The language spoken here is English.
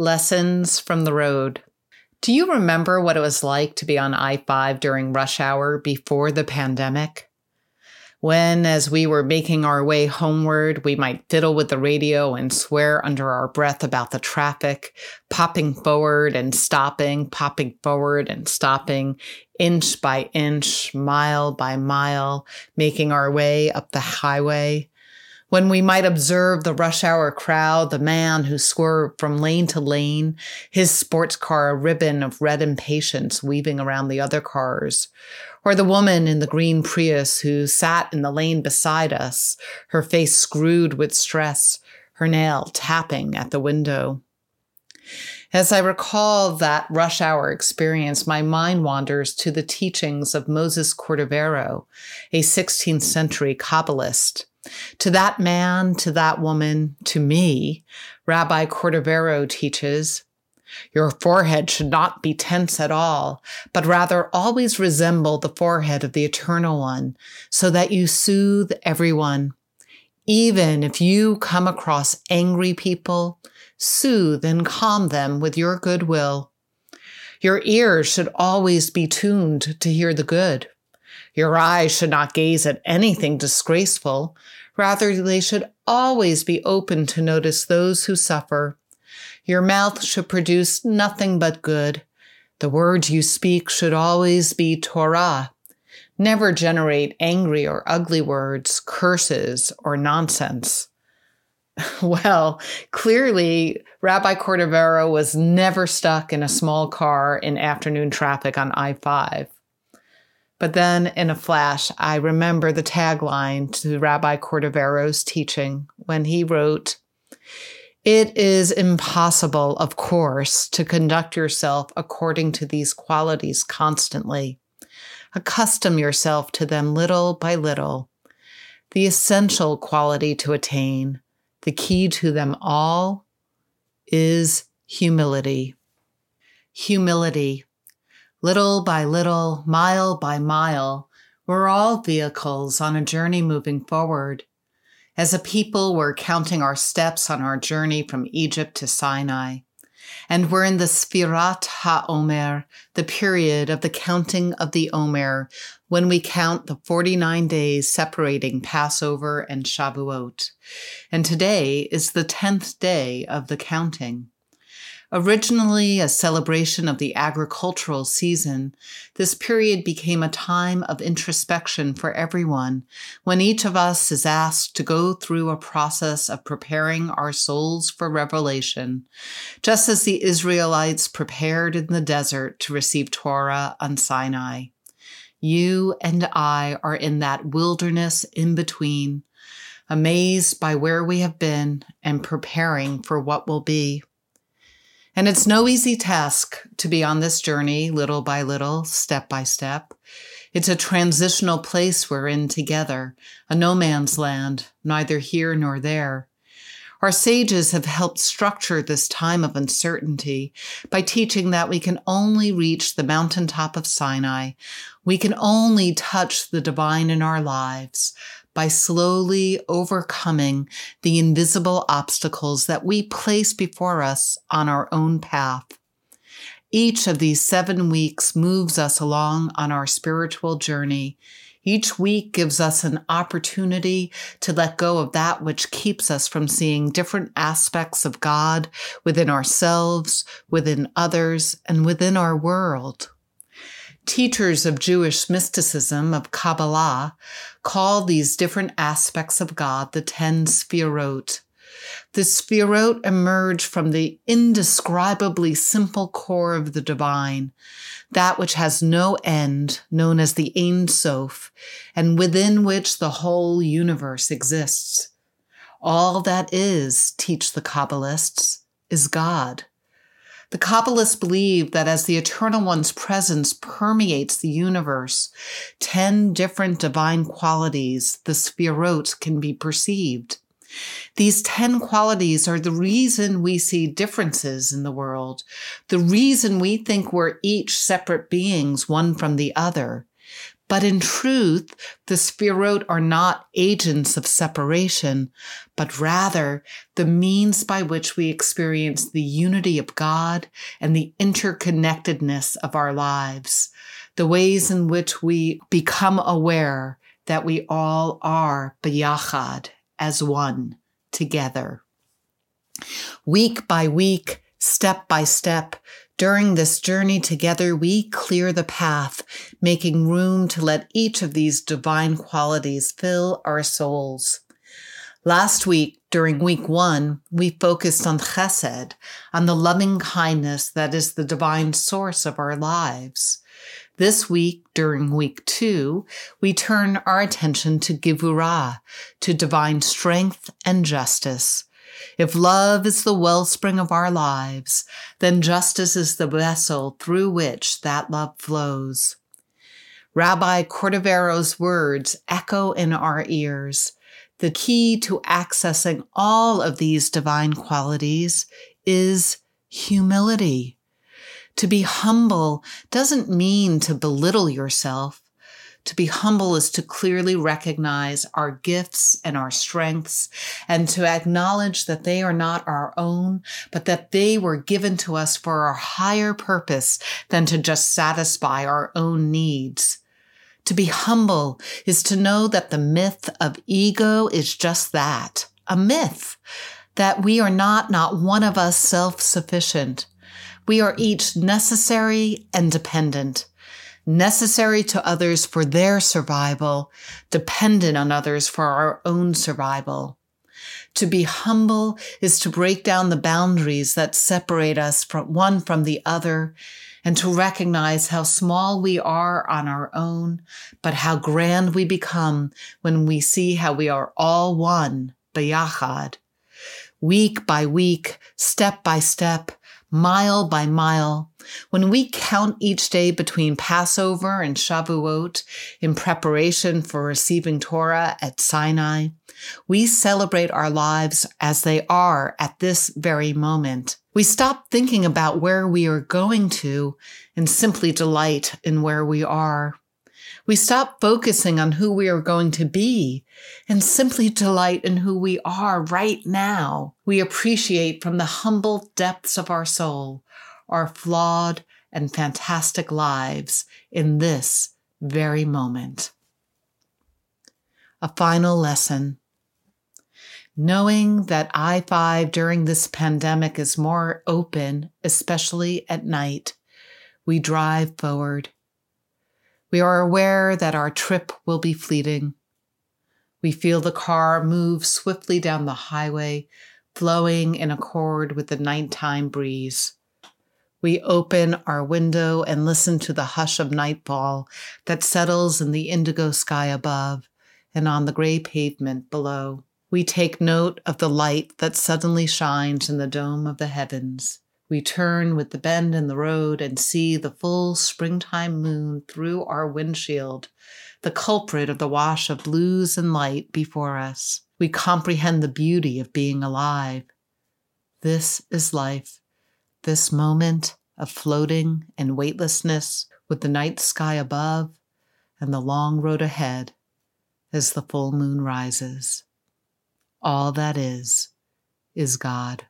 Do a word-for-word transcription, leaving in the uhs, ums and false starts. Lessons from the road. Do you remember what it was like to be on I five during rush hour before the pandemic? When, as we were making our way homeward, we might fiddle with the radio and swear under our breath about the traffic, popping forward and stopping, popping forward and stopping, inch by inch, mile by mile, making our way up the highway. When we might observe the rush hour crowd, the man who swerved from lane to lane, his sports car a ribbon of red impatience weaving around the other cars, or the woman in the green Prius who sat in the lane beside us, her face screwed with stress, her nail tapping at the window. As I recall that rush hour experience, my mind wanders to the teachings of Moses Cordovero, a sixteenth century Kabbalist. To that man, to that woman, to me, Rabbi Cordovero teaches, your forehead should not be tense at all, but rather always resemble the forehead of the Eternal One, so that you soothe everyone. Even if you come across angry people, soothe and calm them with your goodwill. Your ears should always be tuned to hear the good. Your eyes should not gaze at anything disgraceful. Rather, they should always be open to notice those who suffer. Your mouth should produce nothing but good. The words you speak should always be Torah. Never generate angry or ugly words, curses, or nonsense. Well, clearly, Rabbi Cordovero was never stuck in a small car in afternoon traffic on I five. But then, in a flash, I remember the tagline to Rabbi Cordovero's teaching when he wrote, it is impossible, of course, to conduct yourself according to these qualities constantly. Accustom yourself to them little by little. The essential quality to attain, the key to them all, is humility. Humility. Little by little, mile by mile, we're all vehicles on a journey moving forward. As a people, we're counting our steps on our journey from Egypt to Sinai. And we're in the Sfirat Ha-Omer, the period of the counting of the Omer, when we count the forty-nine days separating Passover and Shavuot. And today is the tenth day of the counting. Originally a celebration of the agricultural season, this period became a time of introspection for everyone, when each of us is asked to go through a process of preparing our souls for revelation, just as the Israelites prepared in the desert to receive Torah on Sinai. You and I are in that wilderness in between, amazed by where we have been and preparing for what will be. And it's no easy task to be on this journey, little by little, step by step. It's a transitional place we're in together, a no man's land, neither here nor there. Our sages have helped structure this time of uncertainty by teaching that we can only reach the mountaintop of Sinai. We can only touch the divine in our lives by slowly overcoming the invisible obstacles that we place before us on our own path. Each of these seven weeks moves us along on our spiritual journey. Each week gives us an opportunity to let go of that which keeps us from seeing different aspects of God within ourselves, within others, and within our world. Teachers of Jewish mysticism, of Kabbalah, call these different aspects of God the ten Sefirot. The Sefirot emerge from the indescribably simple core of the divine, that which has no end, known as the Ein Sof, and within which the whole universe exists. All that is, teach the Kabbalists, is God. The Kabbalists believe that as the Eternal One's presence permeates the universe, ten different divine qualities, the Sefirot, can be perceived. These ten qualities are the reason we see differences in the world, the reason we think we're each separate beings, one from the other. But in truth, the Sefirot are not agents of separation, but rather the means by which we experience the unity of God and the interconnectedness of our lives, the ways in which we become aware that we all are b'yachad, as one, together. Week by week, step by step, during this journey together, we clear the path, making room to let each of these divine qualities fill our souls. Last week, during week one, we focused on chesed, on the loving kindness that is the divine source of our lives. This week, during week two, we turn our attention to givura, to divine strength and justice. If love is the wellspring of our lives, then justice is the vessel through which that love flows. Rabbi Cordovero's words echo in our ears. The key to accessing all of these divine qualities is humility. To be humble doesn't mean to belittle yourself. To be humble is to clearly recognize our gifts and our strengths and to acknowledge that they are not our own, but that they were given to us for a higher purpose than to just satisfy our own needs. To be humble is to know that the myth of ego is just that, a myth, that we are not, not one of us self-sufficient. We are each necessary and dependent. Necessary to others for their survival, dependent on others for our own survival. To be humble is to break down the boundaries that separate us from one from the other, and to recognize how small we are on our own, but how grand we become when we see how we are all one, b'yachad. Week by week, step by step, mile by mile, when we count each day between Passover and Shavuot in preparation for receiving Torah at Sinai, we celebrate our lives as they are at this very moment. We stop thinking about where we are going to and simply delight in where we are. We stop focusing on who we are going to be and simply delight in who we are right now. We appreciate from the humble depths of our soul our flawed and fantastic lives in this very moment. A final lesson. Knowing that I five during this pandemic is more open, especially at night, we drive forward. We are aware that our trip will be fleeting. We feel the car move swiftly down the highway, flowing in accord with the nighttime breeze. We open our window and listen to the hush of nightfall that settles in the indigo sky above and on the gray pavement below. We take note of the light that suddenly shines in the dome of the heavens. We turn with the bend in the road and see the full springtime moon through our windshield, the culprit of the wash of blues and light before us. We comprehend the beauty of being alive. This is life, this moment of floating and weightlessness with the night sky above and the long road ahead as the full moon rises. All that is, is God.